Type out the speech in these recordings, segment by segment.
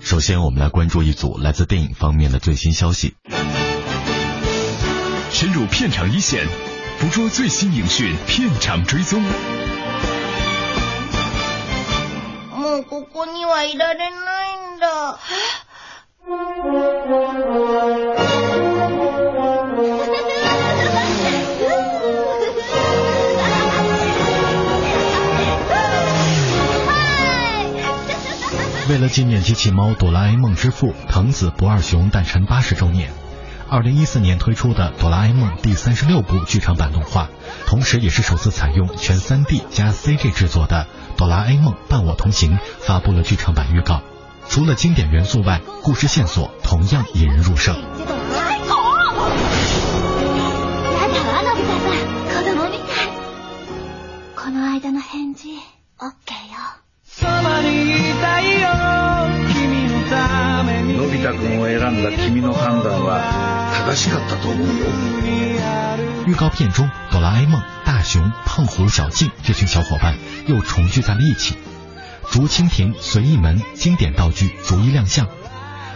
首先我们来关注一组来自电影方面的最新消息。深入片场一线，捕捉最新影讯，片场追踪。もうここにはいられないんだ。为了纪念机器猫哆啦 A 梦之父藤子不二雄诞辰80周年，2014年推出的哆啦 A 梦第36部剧场版动画，同时也是首次采用全 3D 加 CG 制作的哆啦 A 梦伴我同行发布了剧场版预告。除了经典元素外，故事线索同样引人入胜。のび太くんを選んだ君の判断は正しかったと思うよ。预告片中，哆啦 A 梦、大雄、胖虎、小静这群小伙伴又重聚在了一起。竹蜻蜓、随意门经典道具逐一亮相。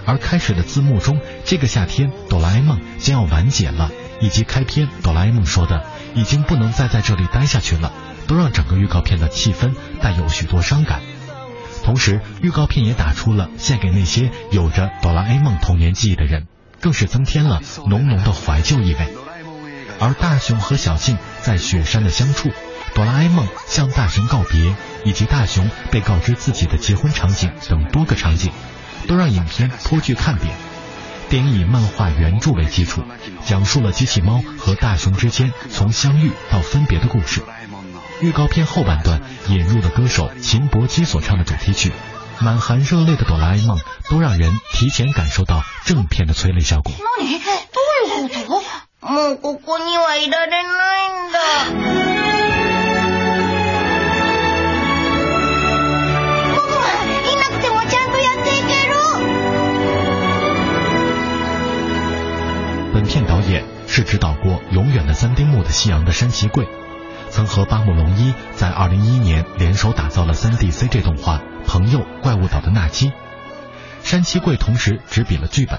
而开始的字幕中，这个夏天哆啦 A 梦将要完结了，以及开篇哆啦 A 梦说的已经不能再在这里待下去了，都让整个预告片的气氛带有许多伤感。同时预告片也打出了献给那些有着哆啦 A 梦童年记忆的人，更是增添了浓浓的怀旧意味。而大雄和小静在雪山的相处，哆啦 A 梦向大雄告别，以及大雄被告知自己的结婚场景等多个场景，都让影片颇具看点。电影以漫画原著为基础，讲述了机器猫和大雄之间从相遇到分别的故事。预告片后半段引入的歌手秦博基所唱的主题曲，满含热泪的哆啦 A 梦都让人提前感受到正片的催泪效果。本片导演是指导过《永远的三丁目的夕阳》的山崎贵，曾和八木隆一在2011年联手打造了 3D CG 动画《朋友怪物岛的纳基》。山崎贵同时执笔了剧本，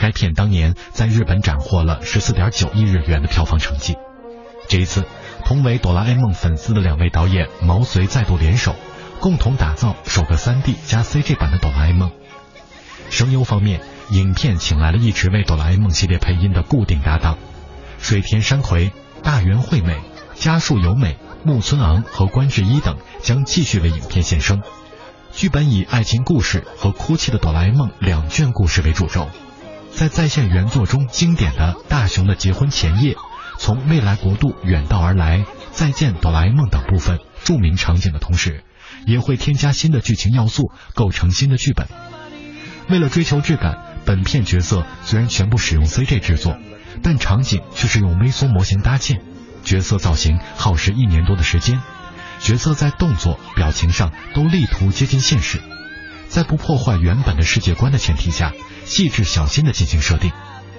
该片当年在日本斩获了 14.9 亿日元的票房成绩。这一次同为哆啦 A 梦粉丝的两位导演毛遂再度联手，共同打造首个 3D 加 CG 版的哆啦 A 梦。声优方面，影片请来了一直为哆啦 A 梦系列配音的固定搭档水田山葵、大原惠美、家树由美、木村昂和关智一等将继续为影片献声。剧本以爱情故事和哭泣的哆啦 A 梦两卷故事为主轴，在再现原作中经典的大雄的结婚前夜、从未来国度远道而来、再见哆啦 A 梦等部分著名场景的同时，也会添加新的剧情要素，构成新的剧本。为了追求质感，本片角色虽然全部使用 CG 制作，但场景却是用微缩模型搭建，角色造型耗时1年多的时间，角色在动作、表情上都力图接近现实，在不破坏原本的世界观的前提下，细致小心地进行设定。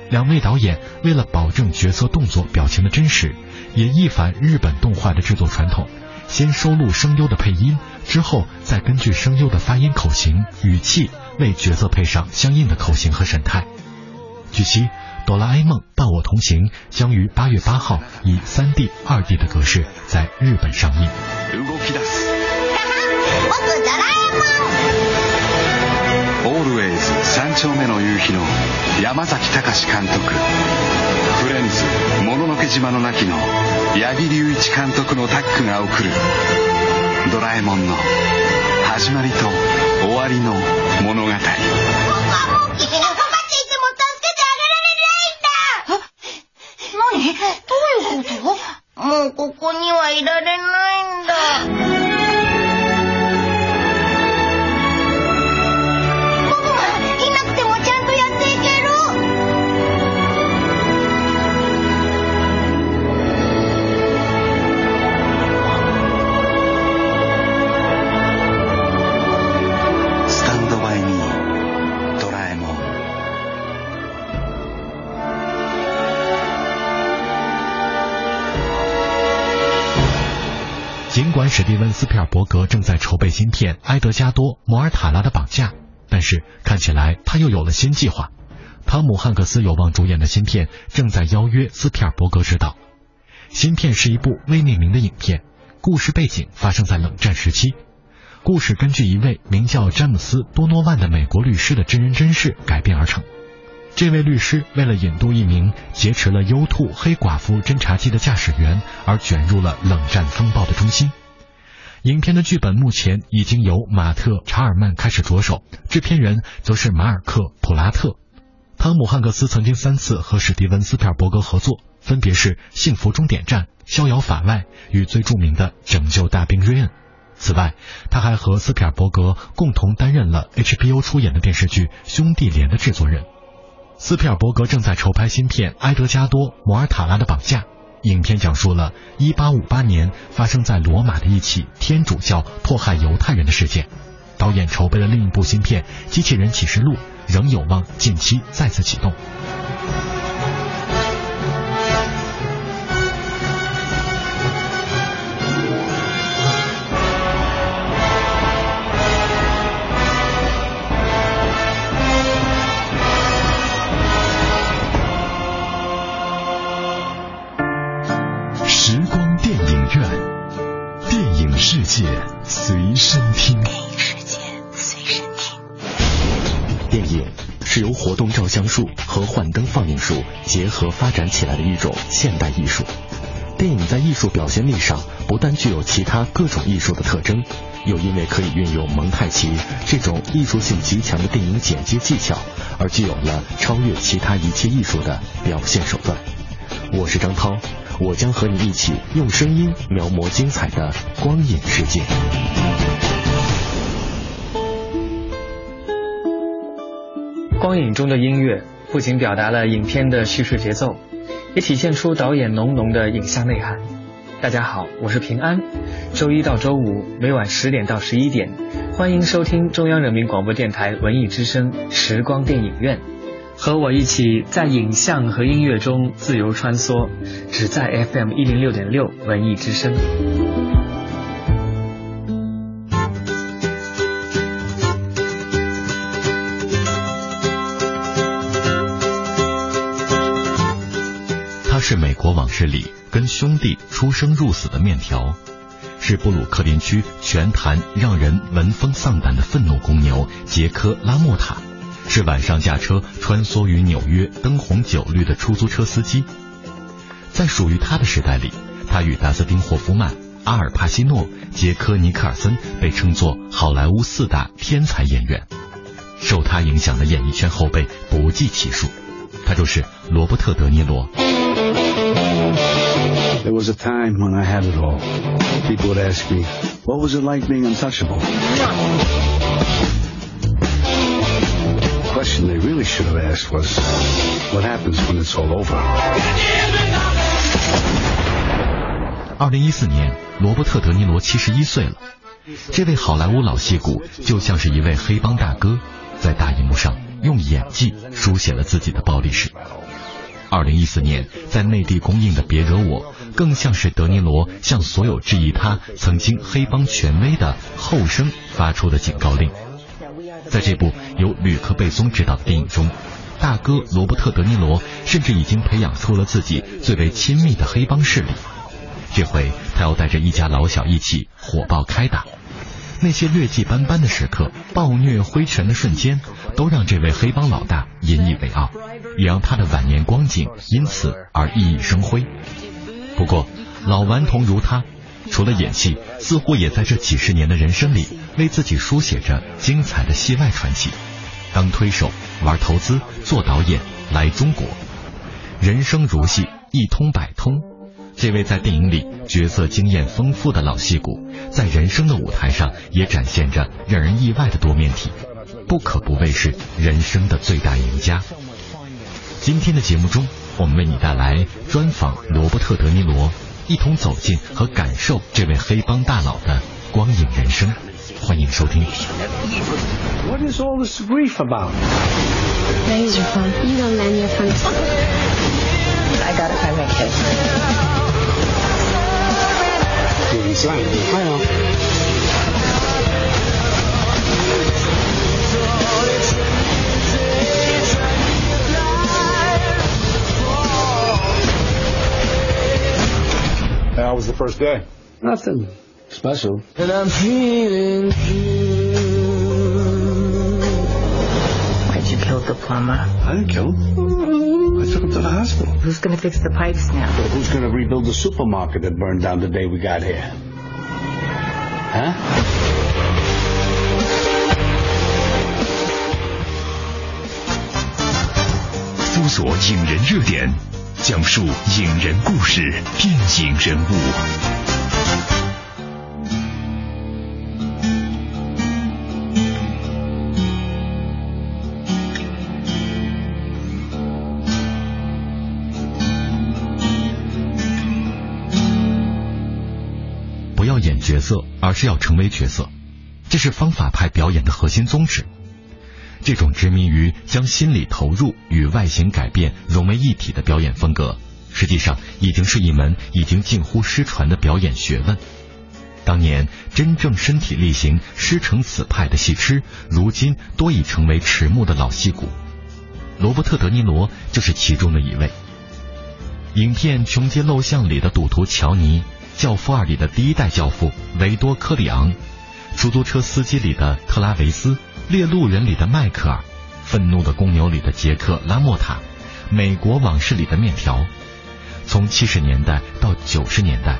两位导演为了保证角色动作、表情的真实，也一反日本动画的制作传统，先收录声优的配音，之后再根据声优的发音口型、语气，为角色配上相应的口型和神态。据悉，哆啦 A 梦伴我同行将于8月8号以 3D、2D 的格式在日本上映。もうここにはいられないんだ。僕がいなくても史蒂文斯皮尔伯格正在筹备新片《埃德加多·摩尔塔拉的绑架》，但是看起来他又有了新计划。汤姆·汉克斯有望主演的新片正在邀约斯皮尔伯格执导。新片是一部未命名的影片，故事背景发生在冷战时期。故事根据一位名叫詹姆斯·多诺万的美国律师的真人真事改编而成。这位律师为了引渡一名劫持了幽兔黑寡妇侦察机的驾驶员而卷入了冷战风暴的中心。影片的剧本目前已经由马特·查尔曼开始着手，制片人则是马尔克·普拉特。汤姆·汉克斯曾经3次和史蒂文·斯皮尔伯格合作，分别是《幸福终点站》《逍遥法外》与最著名的《拯救大兵瑞恩》。此外，他还和斯皮尔伯格共同担任了 HBO 出演的电视剧《兄弟连》的制作人。斯皮尔伯格正在筹拍新片《埃德加多·摩尔塔拉的绑架》，影片讲述了1858年发生在罗马的一起天主教迫害犹太人的事件。导演筹备的另一部新片《机器人启示录》仍有望近期再次启动。世界随身听。电影是由活动照相术和幻灯放映术结合发展起来的一种现代艺术。电影在艺术表现力上不但具有其他各种艺术的特征，又因为可以运用蒙太奇这种艺术性极强的电影剪接技巧，而具有了超越其他一切艺术的表现手段。我是张涛，我将和你一起用声音描摹精彩的光影世界。光影中的音乐不仅表达了影片的叙事节奏，也体现出导演浓浓的影像内涵。大家好，我是平安，周一到周五每晚10点到11点，欢迎收听中央人民广播电台文艺之声时光电影院。和我一起在影像和音乐中自由穿梭，只在 FM106.6 文艺之声。他是美国往事里跟兄弟出生入死的面条，是布鲁克林区拳坛让人闻风丧胆的愤怒公牛杰科拉莫塔，是晚上驾车穿梭于纽约灯红酒绿的出租车司机。在属于他的时代里，他与达斯汀·霍夫曼、阿尔·帕西诺、杰科·尼克尔森被称作好莱坞4大天才演员。受他影响的演艺圈后辈不计其数，他就是罗伯特·德尼罗。There was a time when I had it all. People would ask me, what was it like being untouchable?The question they really should have asked was, what happens when it's all over? 2014年，罗伯特·德尼罗71岁了。这位好莱坞老戏骨就像是一位黑帮大哥，在大荧幕上用演技书写了自己的暴力史。2014年在内地公映的《别惹我》更像是德尼罗向所有质疑他曾经黑帮权威的后生发出的警告令。在这部由吕克·贝松执导的电影中，大哥罗伯特·德尼罗甚至已经培养出了自己最为亲密的黑帮势力。这回他要带着一家老小一起火爆开打，那些劣迹斑斑的时刻、暴虐挥拳的瞬间，都让这位黑帮老大引以为傲，也让他的晚年光景因此而熠熠生辉。不过老顽童如他，除了演戏，似乎也在这几十年的人生里为自己书写着精彩的戏外传奇。当推手，玩投资，做导演，来中国，人生如戏，一通百通。这位在电影里角色经验丰富的老戏骨，在人生的舞台上也展现着让人意外的多面体，不可不谓是人生的最大赢家。今天的节目中，我们为你带来专访罗伯特·德尼罗，一同走进和感受这位黑帮大佬的光影人生。欢迎收听。What is all this grief about? Ladies are fun. You know, men, you're fun. I got it by my kids. 元、10万元的也卖啊。How was the first day? Nothing special. And I'm feeling good. Why'd you kill the plumber? I didn't kill him. I took him to the hospital. Who's going to fix the pipes now? Well, who's going to rebuild the supermarket that burned down the day we got here? Huh?搜索影人热点，讲述影人故事，电影人物。不要演角色，而是要成为角色，这是方法派表演的核心宗旨。这种执迷于将心理投入与外形改变融为一体的表演风格，实际上已经是一门已经近乎失传的表演学问。当年真正身体力行师承此派的戏痴，如今多已成为迟暮的老戏骨。罗伯特·德尼罗就是其中的一位。影片《穷街陋巷》里的赌徒乔尼，《教父2》里的第一代教父维多·科里昂，《出租车司机》里的特拉维斯，猎鹿人里的迈克尔，愤怒的公牛里的杰克拉莫塔，美国往事里的面条。从70年代到90年代，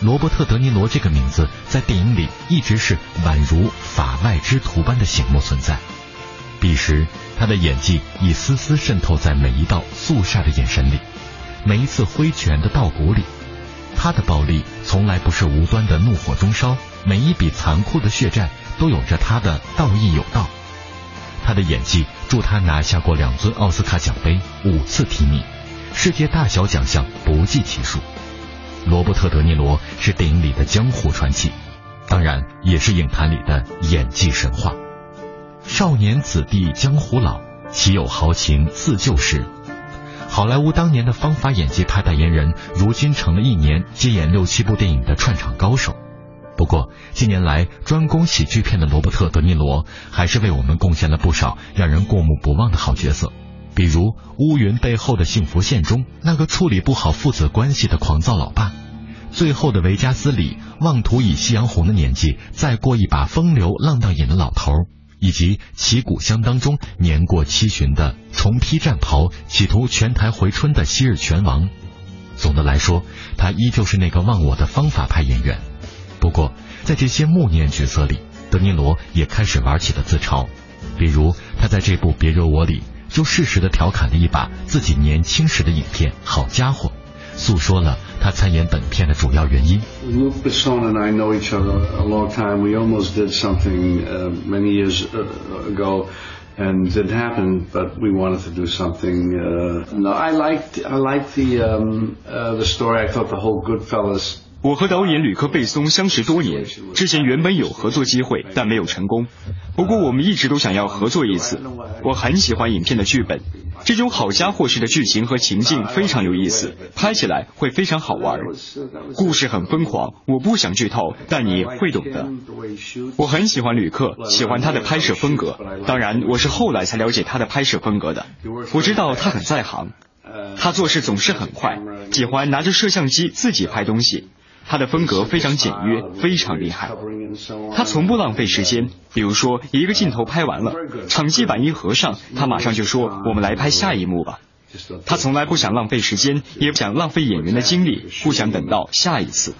罗伯特·德尼罗这个名字在电影里一直是宛如法外之徒般的醒目存在。彼时他的演技一丝丝渗透在每一道肃杀的眼神里，每一次挥拳的道骨里。他的暴力从来不是无端的怒火中烧，每一笔残酷的血战都有着他的道义有道。他的演技助他拿下过2尊奥斯卡奖杯，5次提名，世界大小奖项不计其数。罗伯特·德尼罗是电影里的江湖传奇，当然也是影坛里的演技神话。少年子弟江湖老，岂有豪情似旧时。好莱坞当年的方法演技派代言人，如今成了一年接演6-7部电影的串场高手。不过近年来专攻喜剧片的罗伯特·德尼罗还是为我们贡献了不少让人过目不忘的好角色，比如《乌云背后的幸福线》中那个处理不好父子关系的狂躁老爸，最后的《维加斯》里妄图以夕阳红的年纪再过一把风流浪荡瘾的老头，以及《旗鼓相当》中年过70旬的重披战袍企图全台回春的昔日拳王。总的来说，他依旧是那个忘我的方法派演员。不过在这些暮年角色里，德尼罗也开始玩起了自嘲，比如他在这部《别惹我》里就适时地调侃了一把自己年轻时的影片《好家伙》，诉说了他参演本片的主要原因。 Luke Besson and I know each other a long time. We almost did something many years ago and it didn't happen, but we wanted to do something. I liked the story. I thought the whole Goodfellas。我和导演吕克·贝松相识多年，之前原本有合作机会，但没有成功。不过我们一直都想要合作一次。我很喜欢影片的剧本，这种好家伙式的剧情和情境非常有意思，拍起来会非常好玩。故事很疯狂，我不想剧透，但你会懂的。我很喜欢吕克，喜欢他的拍摄风格，当然我是后来才了解他的拍摄风格的。我知道他很在行，他做事总是很快，喜欢拿着摄像机自己拍东西。他的风格非常简约，非常厉害。他从不浪费时间，比如说一个镜头拍完了，场记板一合上，他马上就说我们来拍下一幕吧。他从来不想浪费时间，也不想浪费演员的精力，不想等到下一次。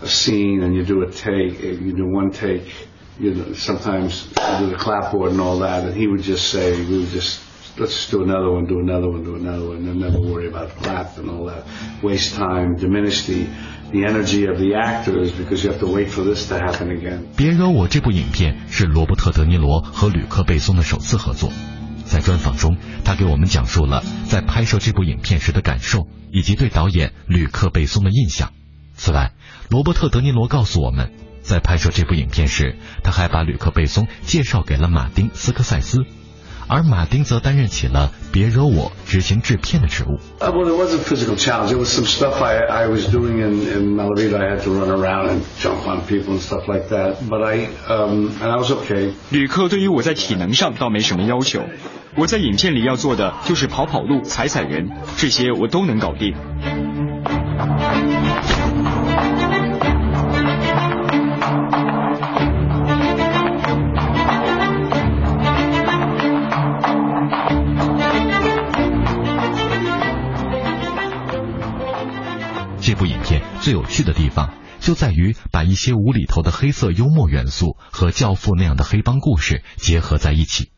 Let's do another one, and never worry about clap and all that. Waste time, diminish the energy of the actors because you have to wait for this to happen again. 别惹我这部影片是罗伯特·德尼罗和吕克·贝松的首次合作。在专访中，他给我们讲述了在拍摄这部影片时的感受，以及对导演吕克·贝松的印象。此外，罗伯特·德尼罗告诉我们，在拍摄这部影片时，他还把吕克·贝松介绍给了马丁·斯科塞斯。而马丁则担任起了别惹我执行制片的职务。Well, it wasn't physical challenge. It was some stuff I was doing in Malavita. I had to run around and jump on people and stuff like that. But I was okay. 旅客对于我在体能上倒没什么要求，我在影片里要做的就是跑路、踩人，这些我都能搞定。这部影片最有趣的地方就在于把一些无厘头的黑色幽默元素和教父那样的黑帮故事结合在一起。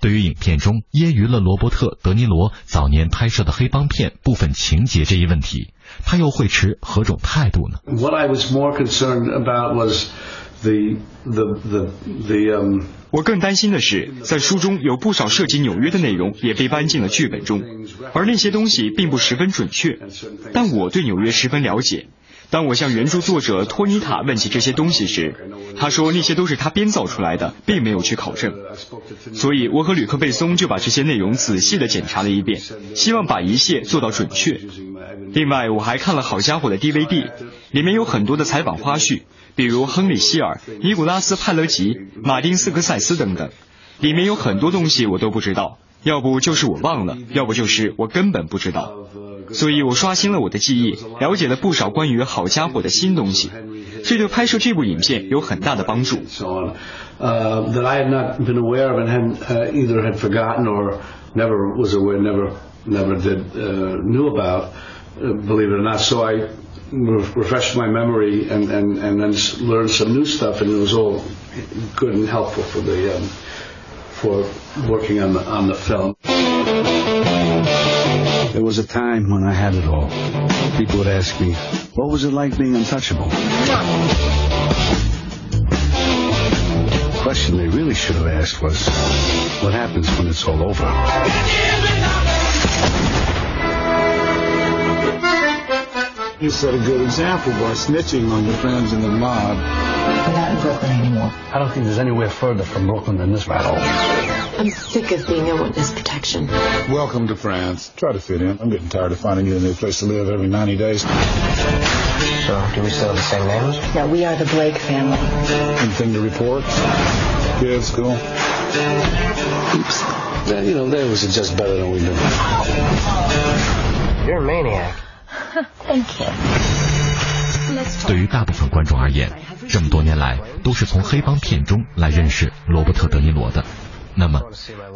对于影片中揶揄了罗伯特·德尼罗早年拍摄的黑帮片部分情节这一问题，他又会持何种态度呢？ What I was more concerned about was我更担心的是，在书中有不少涉及纽约的内容也被搬进了剧本中，而那些东西并不十分准确。但我对纽约十分了解，当我向原著作者托尼塔问起这些东西时，他说那些都是他编造出来的，并没有去考证。所以我和吕克贝松就把这些内容仔细地检查了一遍，希望把一切做到准确。另外我还看了好家伙的 DVD， 里面有很多的采访花絮，比如亨利希尔、尼古拉斯·潘勒吉、马丁·斯科塞斯等等，里面有很多东西我都不知道，要不就是我忘了，要不就是我根本不知道。所以我刷新了我的记忆，了解了不少关于好家伙的新东西，这对拍摄这部影片有很大的帮助。Refreshed my memory and then learned some new stuff, and it was all good and helpful for the for working on the film. There was a time when I had it all. People would ask me, "What was it like being untouchable?" The question they really should have asked was, "What happens when it's all over?"You set a good example by snitching on your friends in the mob. We're not in Brooklyn anymore. I don't think there's anywhere further from Brooklyn than this battle. I'm sick of being a witness protection. Welcome to France. Try to fit in. I'm getting tired of finding you a new place to live every 90 days. So, do we still have the same names? Yeah, we are the Blake family. Anything to report? Kids, school? Oops. You know, they was just better than we do. You're a maniac.对于大部分观众而言，这么多年来都是从黑帮片中来认识罗伯特·德尼罗的。那么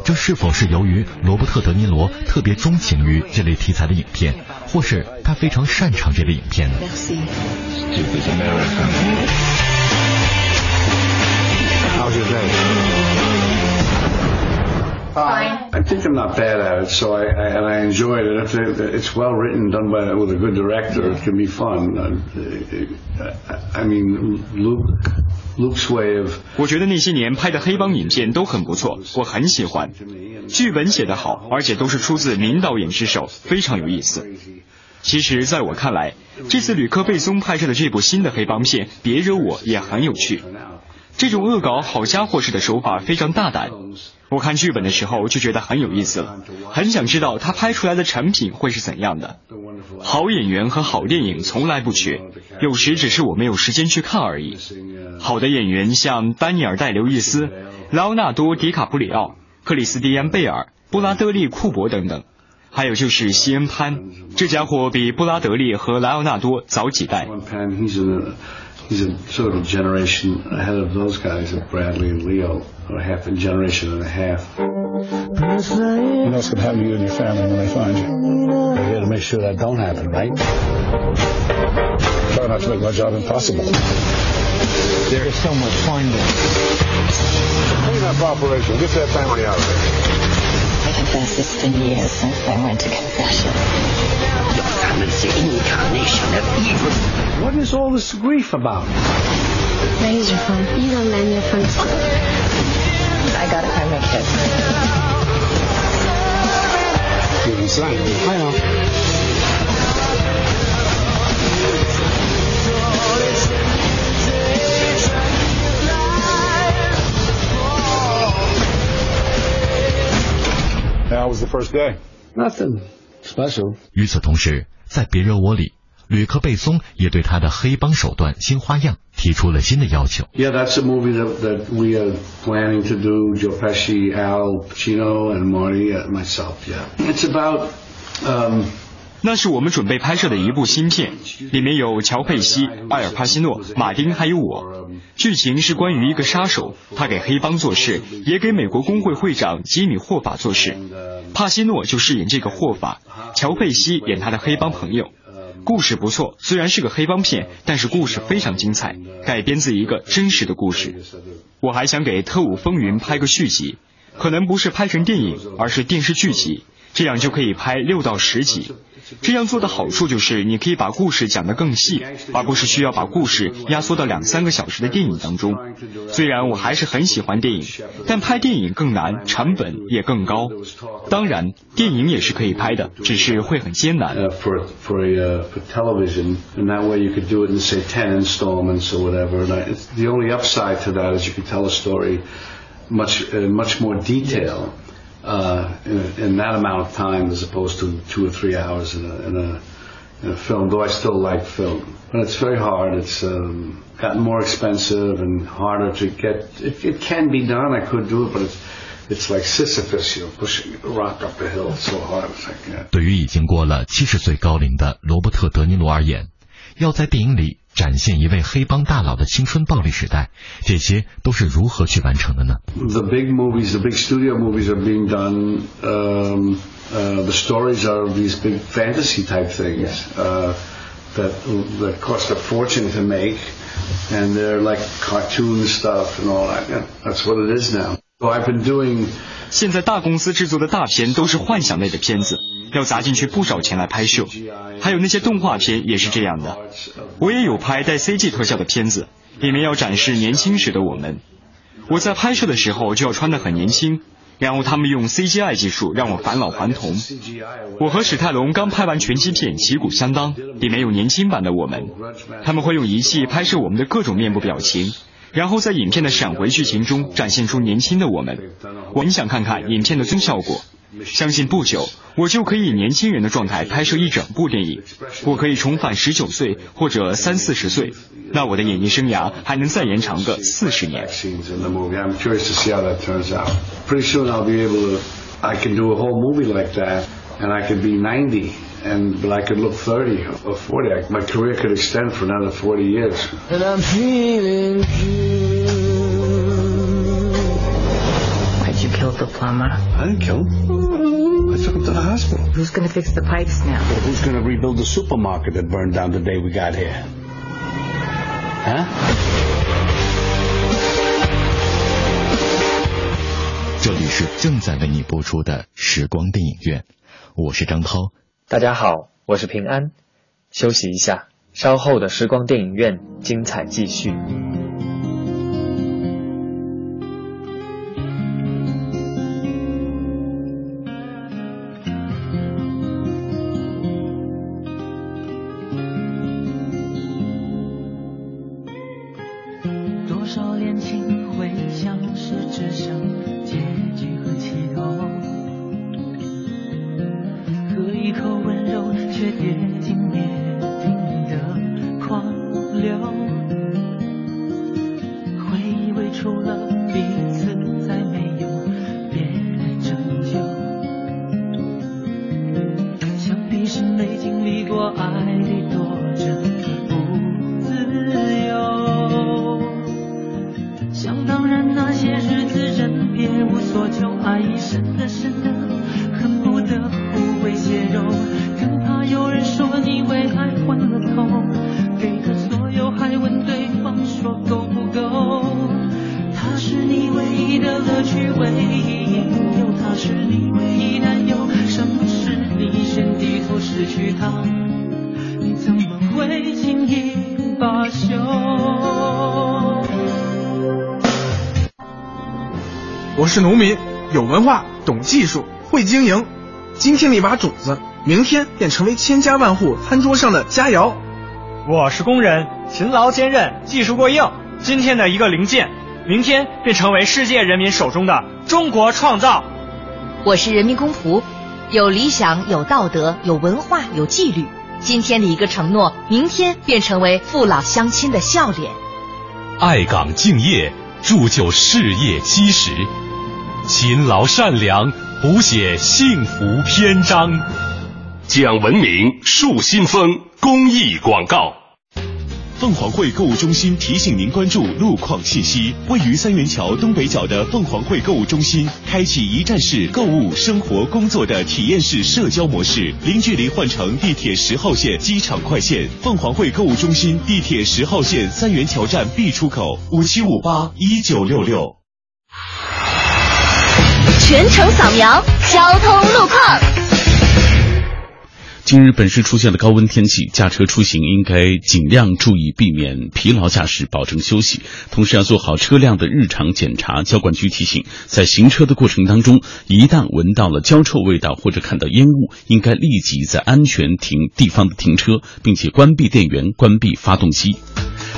这是否是由于罗伯特·德尼罗特别钟情于这类题材的影片，或是他非常擅长这类影片呢？I think I'm not bad at it, so I enjoy it. It's well written, done by with a good director. It can be fun. I mean, Luke's way of. 我觉得那些年拍的黑帮影片都很不错，我很喜欢。剧本写得好，而且都是出自名导演之手，非常有意思。其实在我看来，这次吕克·贝松拍摄的这部新的黑帮片《别惹我》也很有趣。这种恶搞好家伙式的手法非常大胆，我看剧本的时候就觉得很有意思了，很想知道他拍出来的成品会是怎样的。好演员和好电影从来不缺，有时只是我没有时间去看而已。好的演员像丹尼尔·戴·刘易斯、莱昂纳多·迪卡普里奥、克里斯蒂安·贝尔、布拉德利·库珀等等，还有就是西恩·潘，这家伙比布拉德利和莱昂纳多早几代。He's a sort of generation ahead of those guys of Bradley and Leo, or half a generation and a half. You know what's going to happen to you and your family when they find you. We're here to make sure that don't happen, right? Try not to make my job impossible. There is so much fun there. Clean up operation. Get that family out of there. I confess it's been years since I went to confession.It's the incarnation of evil. What is all this grief about? Raise your phone. You don't lend your phone. I got it. I make it. You're insane. I know. How was the first day? Nothing special. 与此同时，在别惹我里，吕克·贝松也对他的黑帮手段新花样提出了新的要求。Yeah, that's a movie that we are planning to do. Joe Pesci, Al Pacino, and Marty, and myself. Yeah, it's about. 那是我们准备拍摄的一部新片，里面有乔佩西、埃尔帕西诺、马丁还有我。剧情是关于一个杀手，他给黑帮做事，也给美国工会会长吉米·霍法做事。帕西诺就饰演这个霍法，乔佩西演他的黑帮朋友。故事不错，虽然是个黑帮片，但是故事非常精彩，改编自一个真实的故事。我还想给《特务风云》拍个续集，可能不是拍成电影，而是电视剧集，这样就可以拍6到10集。这样做的好处就是你可以把故事讲得更细，而不是需要把故事压缩到2-3个小时的电影当中。虽然我还是很喜欢电影，但拍电影更难，成本也更高。当然电影也是可以拍的，只是会很艰难。In that amount of time, as opposed to 2 or 3 hours in a film. Though I still like film, but it's very hard. It's gotten more expensive and harder to get. It can be done. I could do it, but it's like Sisyphus, you know, pushing a rock up a hill so hard. It's like that. 对于已经过了70岁高龄的罗伯特·德尼罗而言，要在电影里展现一位黑帮大佬的青春暴力时代，这些都是如何去完成的呢？ The big movies, the big studio movies are being done. The stories are these big fantasy type things that cost a fortune to make, and they're like cartoon stuff and all that. Yeah, that's what it is now. So I've been doing. 现在大公司制作的大片都是幻想类的片子，要砸进去不少钱来拍摄，还有那些动画片也是这样的。我也有拍带 CG 特效的片子，里面要展示年轻时的我们。我在拍摄的时候就要穿得很年轻，然后他们用 CGI 技术让我返老还童。我和史泰龙刚拍完拳击片《旗鼓相当》，里面有年轻版的我们，他们会用仪器拍摄我们的各种面部表情，然后在影片的闪回剧情中展现出年轻的我们。我很想看看影片的真效果，相信不久我就可以以年轻人的状态拍摄一整部电影。我可以重返19岁或者30-40岁，那我的演艺生涯还能再延长个40年。And but I could look 30 or 40. My career could extend for another 40 years. And I'm feeling good. Why'd you kill the plumber? I didn't kill him. I took him to the hospital. Who's going to fix the pipes now? Well, who's going to rebuild the supermarket that burned down the day we got here? Huh?这里是正在为你播出的时光电影院，我是张涛。大家好，我是平安。休息一下，稍后的时光电影院精彩继续。多少恋情会像是只剩一口温柔，却跌进灭顶的狂流。会以为除了彼此，再没有别来拯救。想必是没经历过爱的多着不自由。想当然那些日子真别无所求，爱已深的深的，恨不得。血肉，更怕有人说你为爱换了头，给的所有还问对方说够不够。他是你唯一的乐趣，唯一引诱，他是你唯一担忧，什么是你先低头失去他，你怎么会轻易罢休。我是农民，有文化，懂技术，会经营，今天一把种子，明天便成为千家万户餐桌上的佳肴。我是工人，勤劳坚韧，技术过硬，今天的一个零件，明天便成为世界人民手中的中国创造。我是人民公仆，有理想，有道德，有文化，有纪律。今天的一个承诺，明天便成为父老乡亲的笑脸。爱岗敬业，铸就事业基石；勤劳善良，谱写幸福篇章。讲文明，树新风，公益广告。凤凰汇购物中心提醒您关注路况信息。位于三元桥东北角的凤凰汇购物中心，开启一站式购物、生活、工作的体验式社交模式，零距离换乘地铁10号线机场快线。凤凰汇购物中心地铁10号线三元桥站 B 出口，57581966。全程扫描交通路况。近日本市出现了高温天气，驾车出行应该尽量注意避免疲劳驾驶，保证休息。同时要做好车辆的日常检查。交管局提醒，在行车的过程当中，一旦闻到了焦臭味道或者看到烟雾，应该立即在安全地方的停车，并且关闭电源，关闭发动机。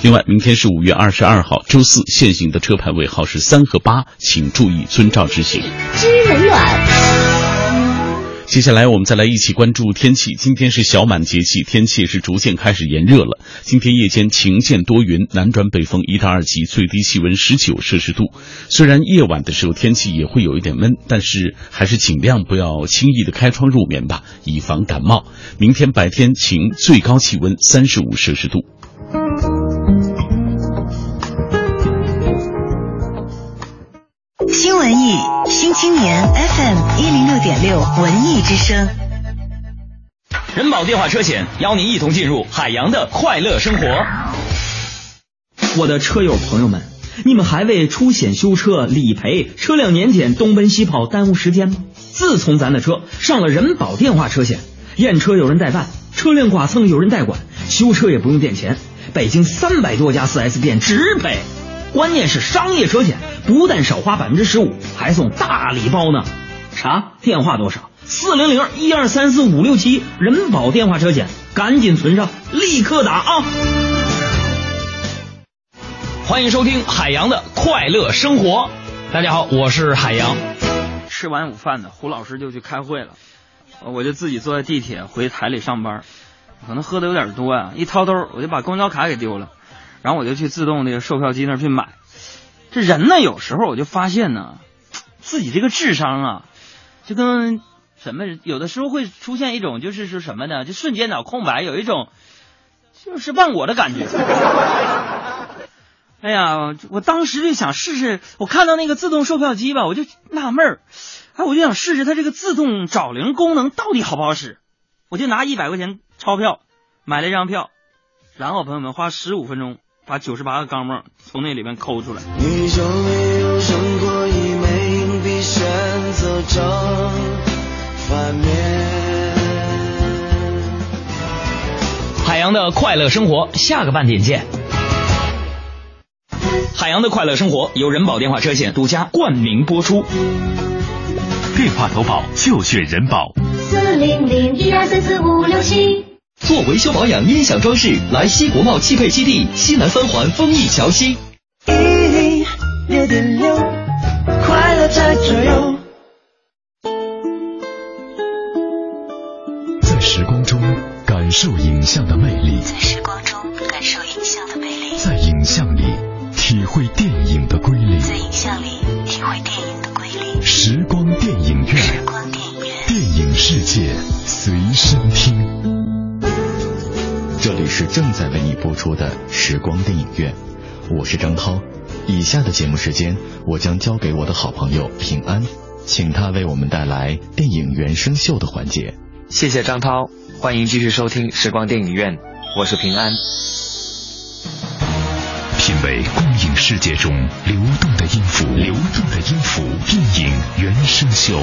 另外，明天是5月22号，周四，限行的车牌尾号是3和8，请注意遵照执行。知冷暖。接下来我们再来一起关注天气。今天是小满节气，天气也是逐渐开始炎热了。今天夜间晴见多云，南转北风1到2级，最低气温19摄氏度。虽然夜晚的时候天气也会有一点闷，但是还是尽量不要轻易的开窗入眠吧，以防感冒。明天白天晴，最高气温35摄氏度。新文艺新青年 FM 106.6 文艺之声。人保电话车险邀您一同进入海洋的快乐生活。我的车友朋友们，你们还为出险修车、理赔、车辆年检东奔西跑耽误时间吗？自从咱的车上了人保电话车险，验车有人代办，车辆剐蹭有人代管，修车也不用垫钱。北京300多家 4S 店直赔，关键是商业车险不但少花15%，还送大礼包呢。啥？电话多少？400-1234567，人保电话车险，赶紧存上，立刻打啊！欢迎收听海洋的快乐生活。大家好，我是海洋。吃完午饭呢，胡老师就去开会了，我就自己坐在地铁回台里上班。可能喝的有点多啊，一掏兜我就把公交卡给丢了，然后我就去自动那个售票机那儿去买。这人呢，有时候我就发现呢，自己这个智商啊，就跟什么，有的时候会出现一种就是是什么呢，就瞬间脑空白，有一种就是忘我的感觉。哎呀，我当时就想试试，我看到那个自动售票机吧，我就纳闷儿，哎，我就想试试它这个自动找零功能到底好不好使。我就拿100块钱钞票买了一张票，然后朋友们花15分钟。把98个钢镚从那里面抠出来。你就没有胜过以美硬币选择正反面。海洋的快乐生活，下个半点见。海洋的快乐生活由人保电话车险独家冠名播出。电话投保就选人保。400-1234567。做维修保养、音响装饰，来西国贸汽配基地西南3环丰益桥西。106.6，快乐在左右。在时光中感受影像的魅力，在影像里体会电影的瑰丽，时光电影院，电影世界随身听。这里是正在为你播出的时光电影院，我是张涛。以下的节目时间，我将交给我的好朋友平安，请他为我们带来电影原声秀的环节。谢谢张涛，欢迎继续收听时光电影院，我是平安。品味光影世界中流动的音符，电影原声秀。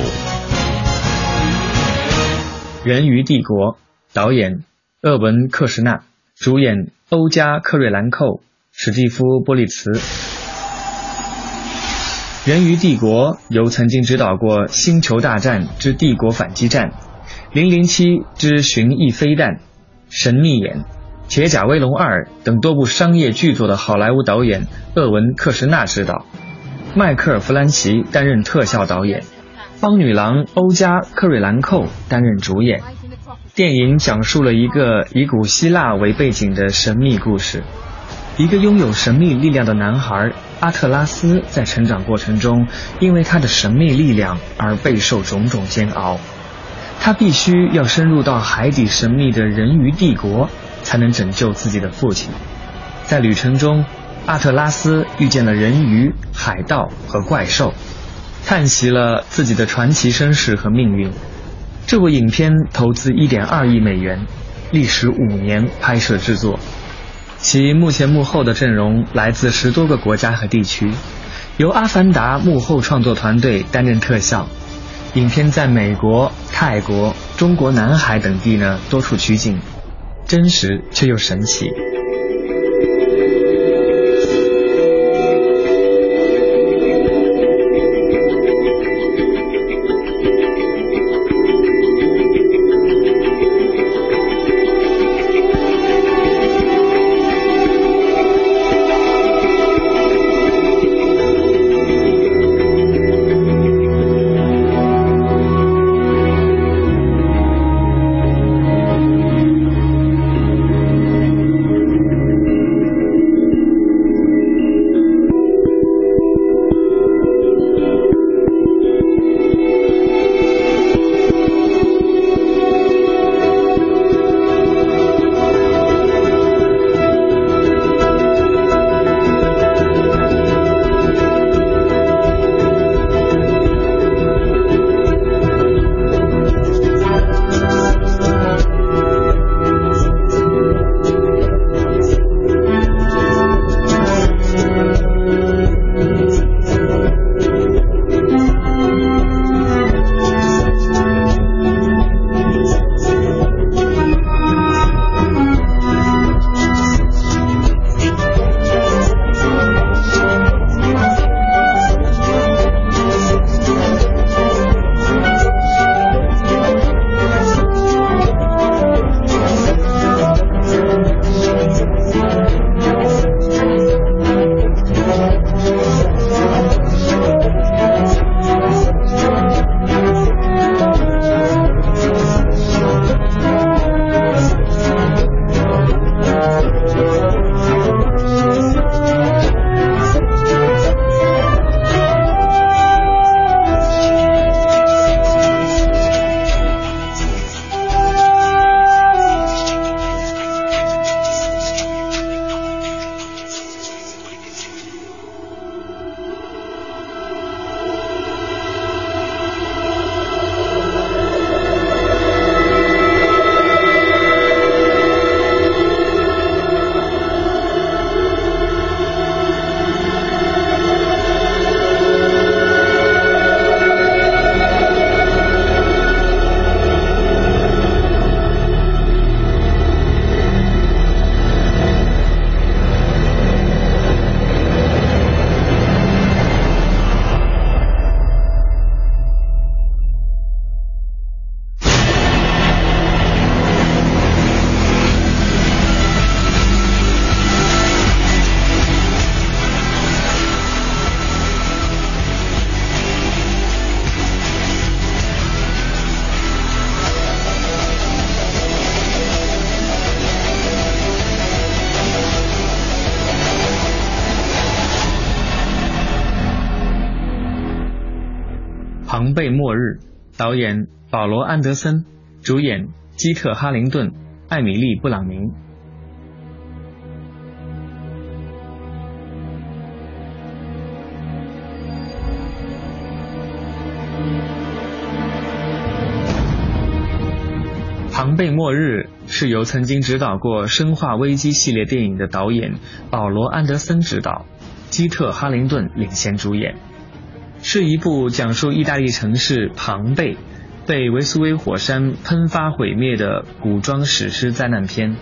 人鱼帝国，导演厄文·克什纳，主演欧加·克瑞兰寇、史蒂夫·波利茨。《人鱼帝国》由曾经指导过《星球大战之帝国反击战》、《007之寻弋飞弹》、《神秘眼》、《铁甲威龙2》等多部商业巨作的好莱坞导演厄文·克什纳执导，迈克尔·弗兰奇担任特效导演。帮女郎欧嘉·克瑞兰寇担任主演。电影讲述了一个以古希腊为背景的神秘故事，一个拥有神秘力量的男孩阿特拉斯在成长过程中，因为他的神秘力量而备受种种煎熬，他必须要深入到海底神秘的人鱼帝国，才能拯救自己的父亲。在旅程中，阿特拉斯遇见了人鱼、海盗和怪兽，叹息了自己的传奇身世和命运。这部影片投资1.2亿美元，历时5年拍摄制作，其目前幕后的阵容来自10多个国家和地区，由阿凡达幕后创作团队担任特效。影片在美国、泰国、中国南海等地呢多处取景，真实却又神奇。庞贝末日，导演保罗·安德森，主演基特·哈灵顿、艾米丽·布朗宁。庞贝末日是由曾经执导过《生化危机》系列电影的导演保罗·安德森执导，基特·哈灵顿领衔主演。是一部讲述意大利城市庞贝被维苏威火山喷发毁灭的古装史诗灾难片。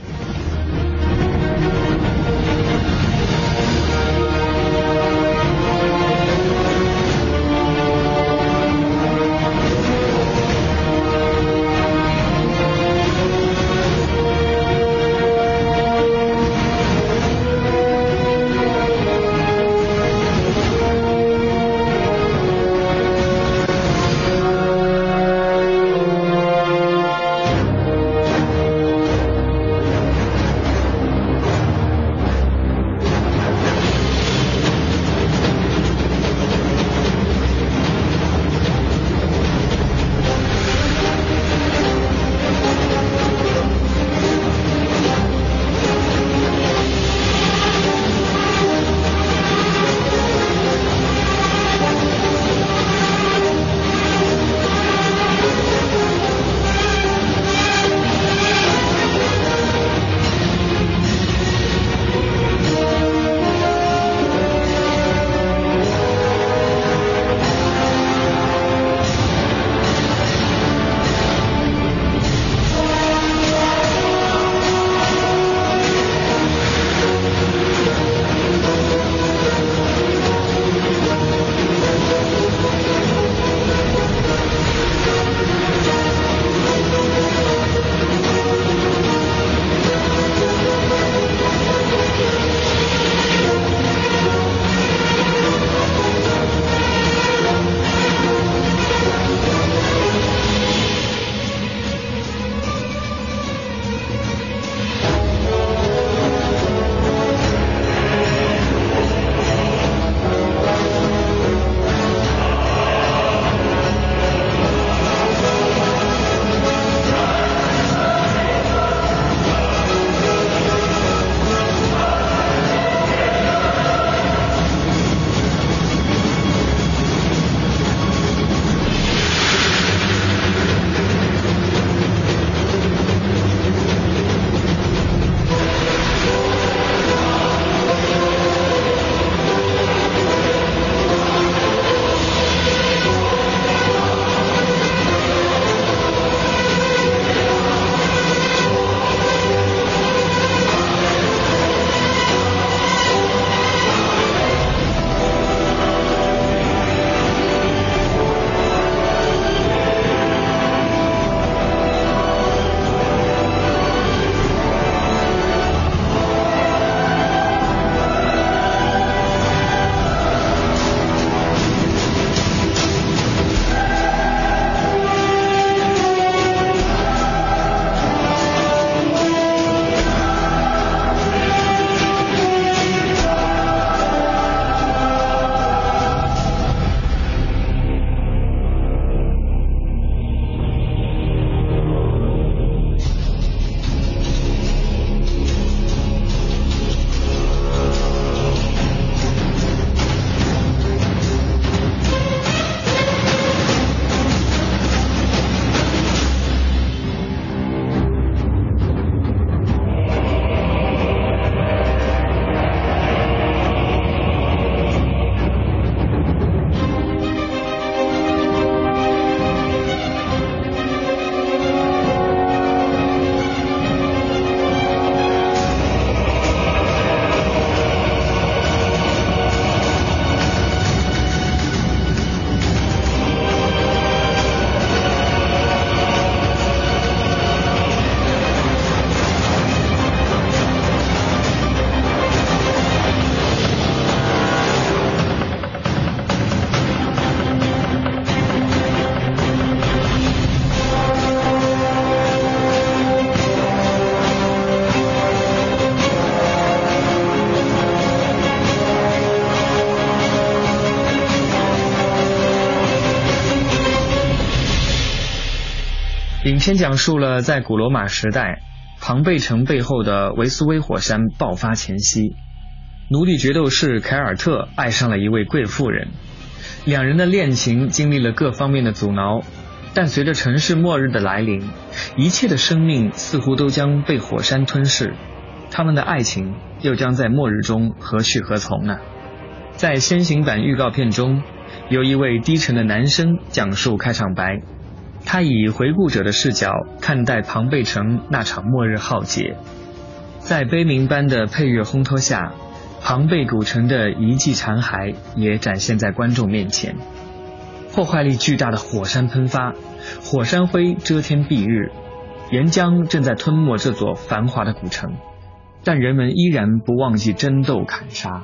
影片讲述了在古罗马时代庞贝城背后的维苏威火山爆发前夕，奴隶决斗士凯尔特爱上了一位贵妇人，两人的恋情经历了各方面的阻挠，但随着城市末日的来临，一切的生命似乎都将被火山吞噬，他们的爱情又将在末日中何去何从呢？在先行版预告片中，有一位低沉的男声讲述开场白，他以回顾者的视角看待庞贝城那场末日浩劫，在悲鸣般的配乐烘托下，庞贝古城的遗迹残骸也展现在观众面前，破坏力巨大的火山喷发，火山灰遮天蔽日，岩浆正在吞没这座繁华的古城，但人们依然不忘记争斗砍杀。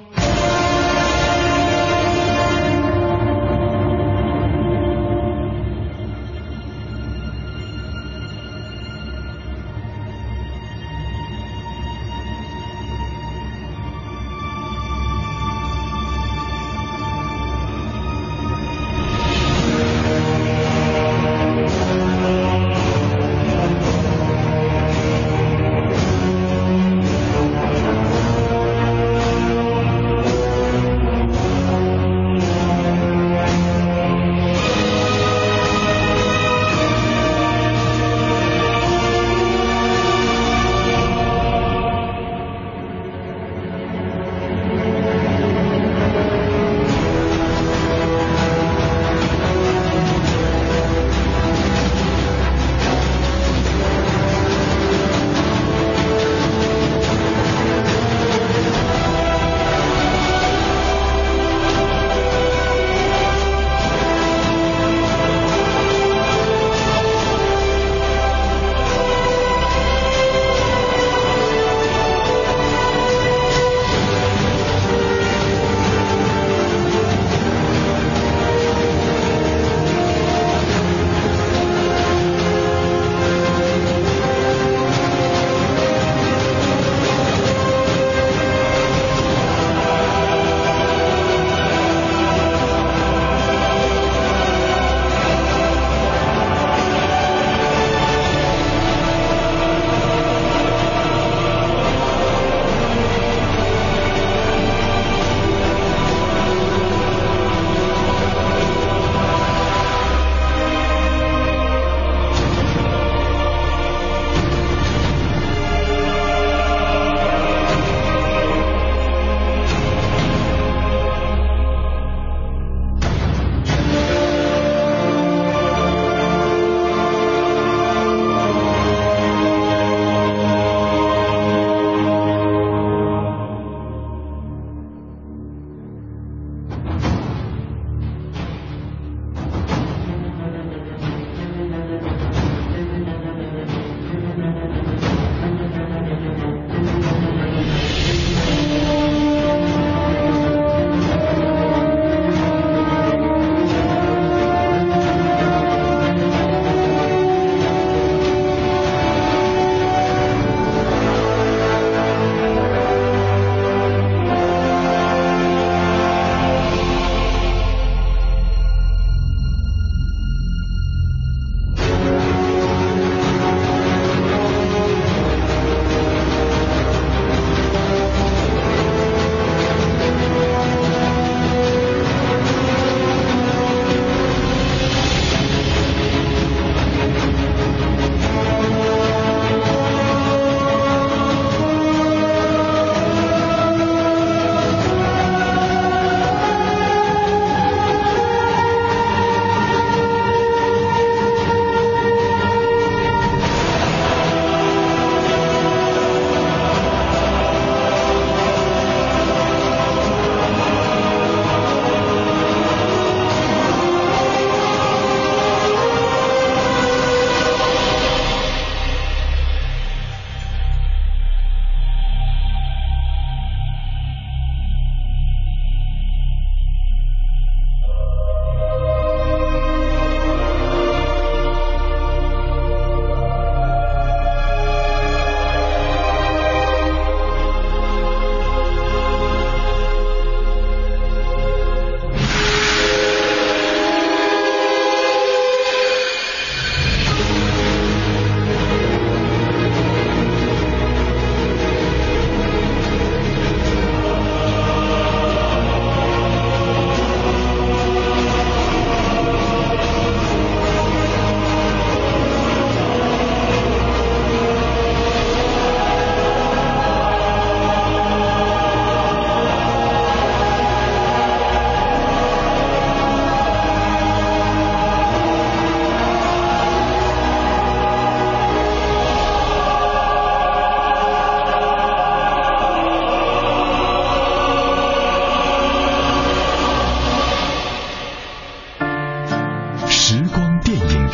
电影院，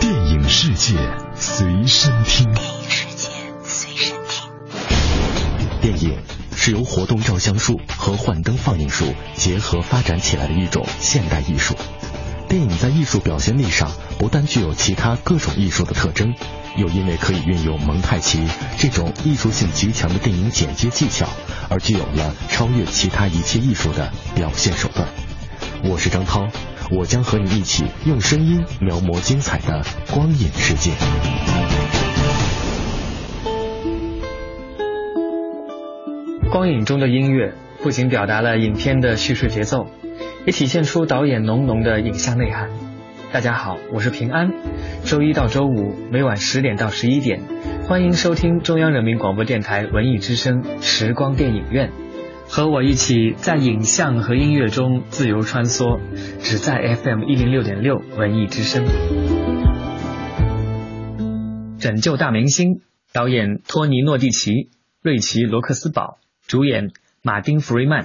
电影世界随身听。电影世界随身听。电影是由活动照相术和幻灯放映术结合发展起来的一种现代艺术。电影在艺术表现力上不但具有其他各种艺术的特征，又因为可以运用蒙太奇这种艺术性极强的电影剪接技巧，而具有了超越其他一切艺术的表现手段。我是张涛，我将和你一起用声音描摹精彩的光影世界。光影中的音乐不仅表达了影片的叙事节奏，也体现出导演浓浓的影像内涵。大家好，我是平安，周一到周五每晚10点到11点，欢迎收听中央人民广播电台文艺之声时光电影院，和我一起在影像和音乐中自由穿梭，只在 FM 106.6文艺之声。拯救大明星，导演托尼·诺蒂奇、瑞奇·罗克斯堡，主演马丁·弗瑞曼。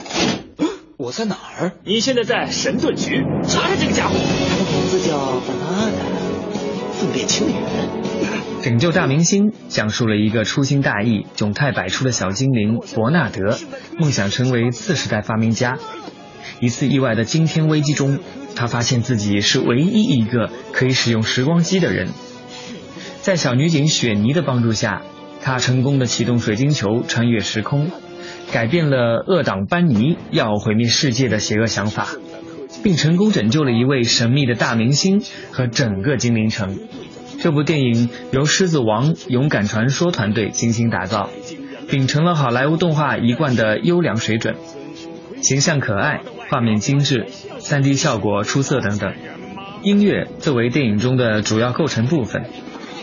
我在哪儿？你现在在神盾局，查查这个家伙。他的名字叫巴纳纳，粪便青年。拯救大明星讲述了一个粗心大意、窘态百出的小精灵伯纳德，梦想成为次时代发明家。一次意外的惊天危机中，他发现自己是唯一一个可以使用时光机的人。在小女警雪妮的帮助下，他成功地启动水晶球穿越时空，改变了恶党班尼要毁灭世界的邪恶想法，并成功拯救了一位神秘的大明星和整个精灵城。这部电影由狮子王勇敢传说团队精心打造，秉承了好莱坞动画一贯的优良水准，形象可爱，画面精致， 3D 效果出色等等。音乐作为电影中的主要构成部分，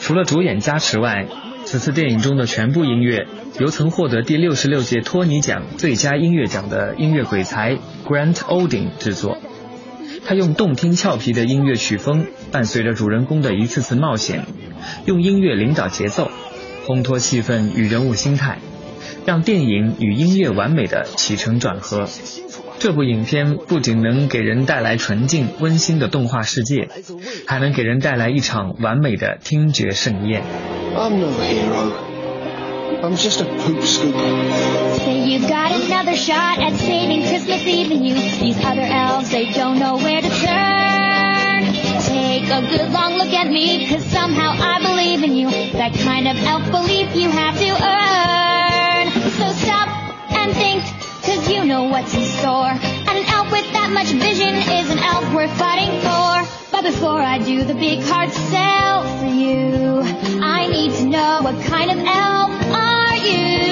除了主演加持外，此次电影中的全部音乐由曾获得第66届托尼奖最佳音乐奖的音乐鬼才 Grant Olding 制作。他用动听俏皮的音乐曲风，伴随着主人公的一次次冒险，用音乐领导节奏，烘托气氛与人物心态，让电影与音乐完美的起承转合。这部影片不仅能给人带来纯净温馨的动画世界，还能给人带来一场完美的听觉盛宴。I'm no hero. I'm just a poop scoop. Say you've got another shot at saving Christmas Eve and you. These other elves, they don't know where to turn. Take a good long look at me, 'cause somehow I believe in you. That kind of elf belief you have to earn. So stop and think.'Cause you know what's in store. And an elf with that much vision is an elf worth fighting for. But before I do the big hard sell for you, I need to know what kind of elf are you.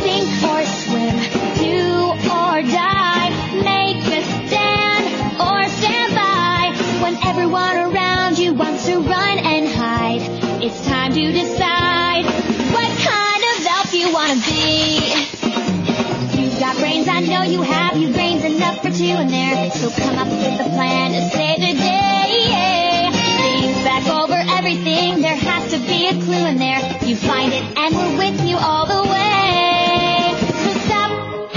Sink or swim, do or die, make a stand or stand by. When everyone around you wants to run and hide, it's time to decide what kind of elf you want to be.Got brains, I know you have. You've brains enough for two in there. So come up with a plan to save the day. Think back over everything. There has to be a clue in there. You find it, and we're with you all the way. So stop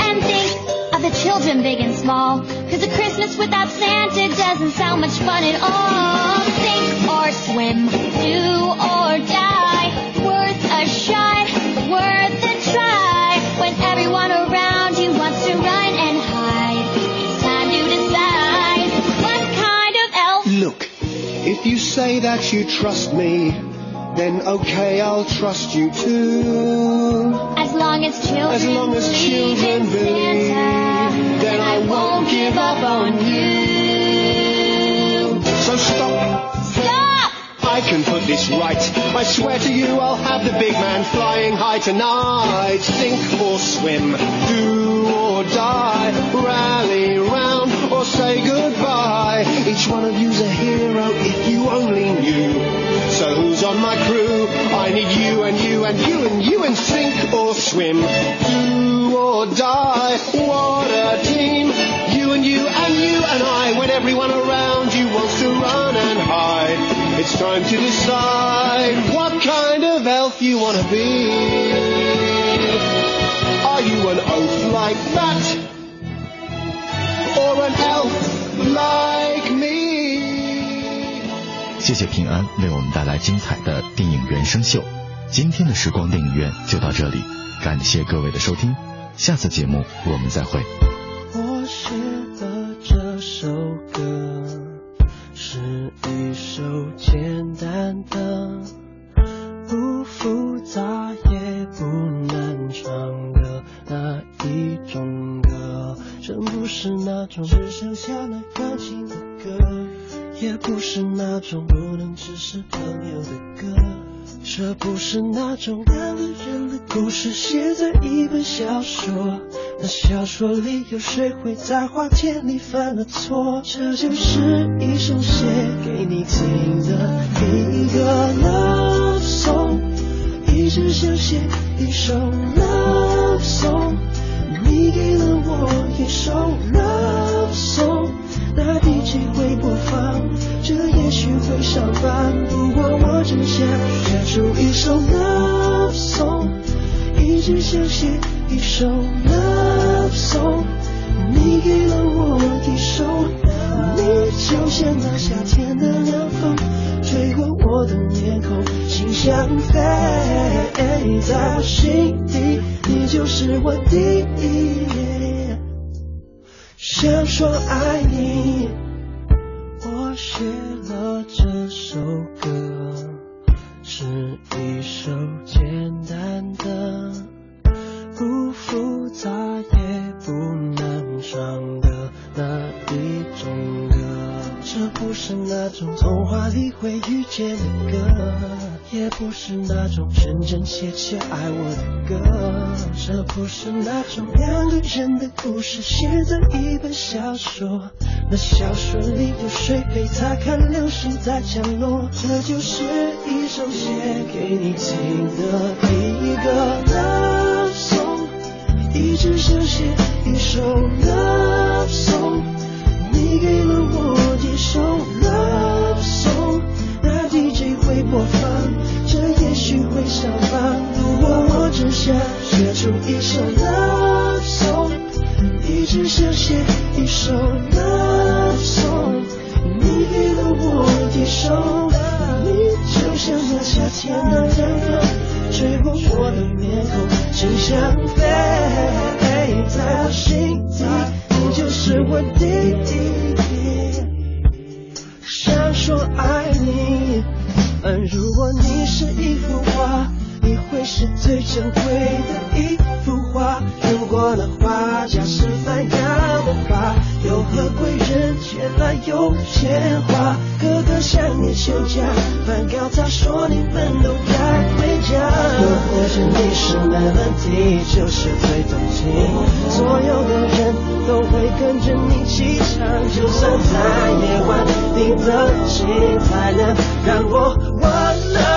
and think of the children, big and small. 'Cause a Christmas without Santa doesn't sound much fun at all. Sink or swim, do or die. Worth a shot, worth a try. When everyone around.If you say that you trust me, then okay, I'll trust you too. As long as children believe, then I won't give up on you. So stop. Stop! I can put this right. I swear to you, I'll have the big man flying high tonight. Sink or swim, do or die, rally round or say goodbye. Each one of you's a hero if you only knew. So who's on my crew? I need you and you and you and you and sink or swim, do or die. What a team! You and you and you and I. When everyone around you wants to run and hide, it's time to decide what kind of elf you want to be. Are you an oaf like that?Or an elf like me. 谢谢平安为我们带来精彩的电影原声秀。今天的时光电影院就到这里，感谢各位的收听，下次节目我们再会。我写的这首歌是一首简单的，不复杂也不难唱的那一种歌，这不是那种只剩下那钢琴的歌，也不是那种不能只是朋友的歌，这不是那种两个人的故事写在一本小说，那小说里有谁会在花田里犯了错，这就是一首写给你听的一个 love song， 一直想写一首 love song， 你给了我一首 love song， 那 DJ 会播放，这也许会上班，不过我只想写出一首 love song， 一直想写一首 love song， 你给了我一首，你就像那夏天的凉风吹过我的面孔，心想飞到心底，你就是我第一，想说爱你。写了这首歌是一首简单的，不复杂也不难唱的那一种歌，这不是那种童话里会遇见的歌，也不是那种真真切切爱我的歌，这不是那种两个人的故事写在一本小说，那小说里有谁陪他看流星在降落，这就是一首写给你听的一个 love song， 一直想写一首 love song， 你给了我一首 love song， 那 DJ 会播放，这也许会上榜，不过我只想写出一首 love song，一直想写一首 love song， 你给了我一首，你就像那夏天的凉风吹过我的面孔，心想飞到心底，你就是我第一，想说爱你。如果你是一幅画，你会是最珍贵的一幅画，如果那画家是梵高的画，又何贵人前来有钱花，哥哥向你求嫁，梵高他说你们都该回家，又或者你是melody，就是最动听，所有的人都会跟着你起唱，就算在夜晚你的琴才能让我忘了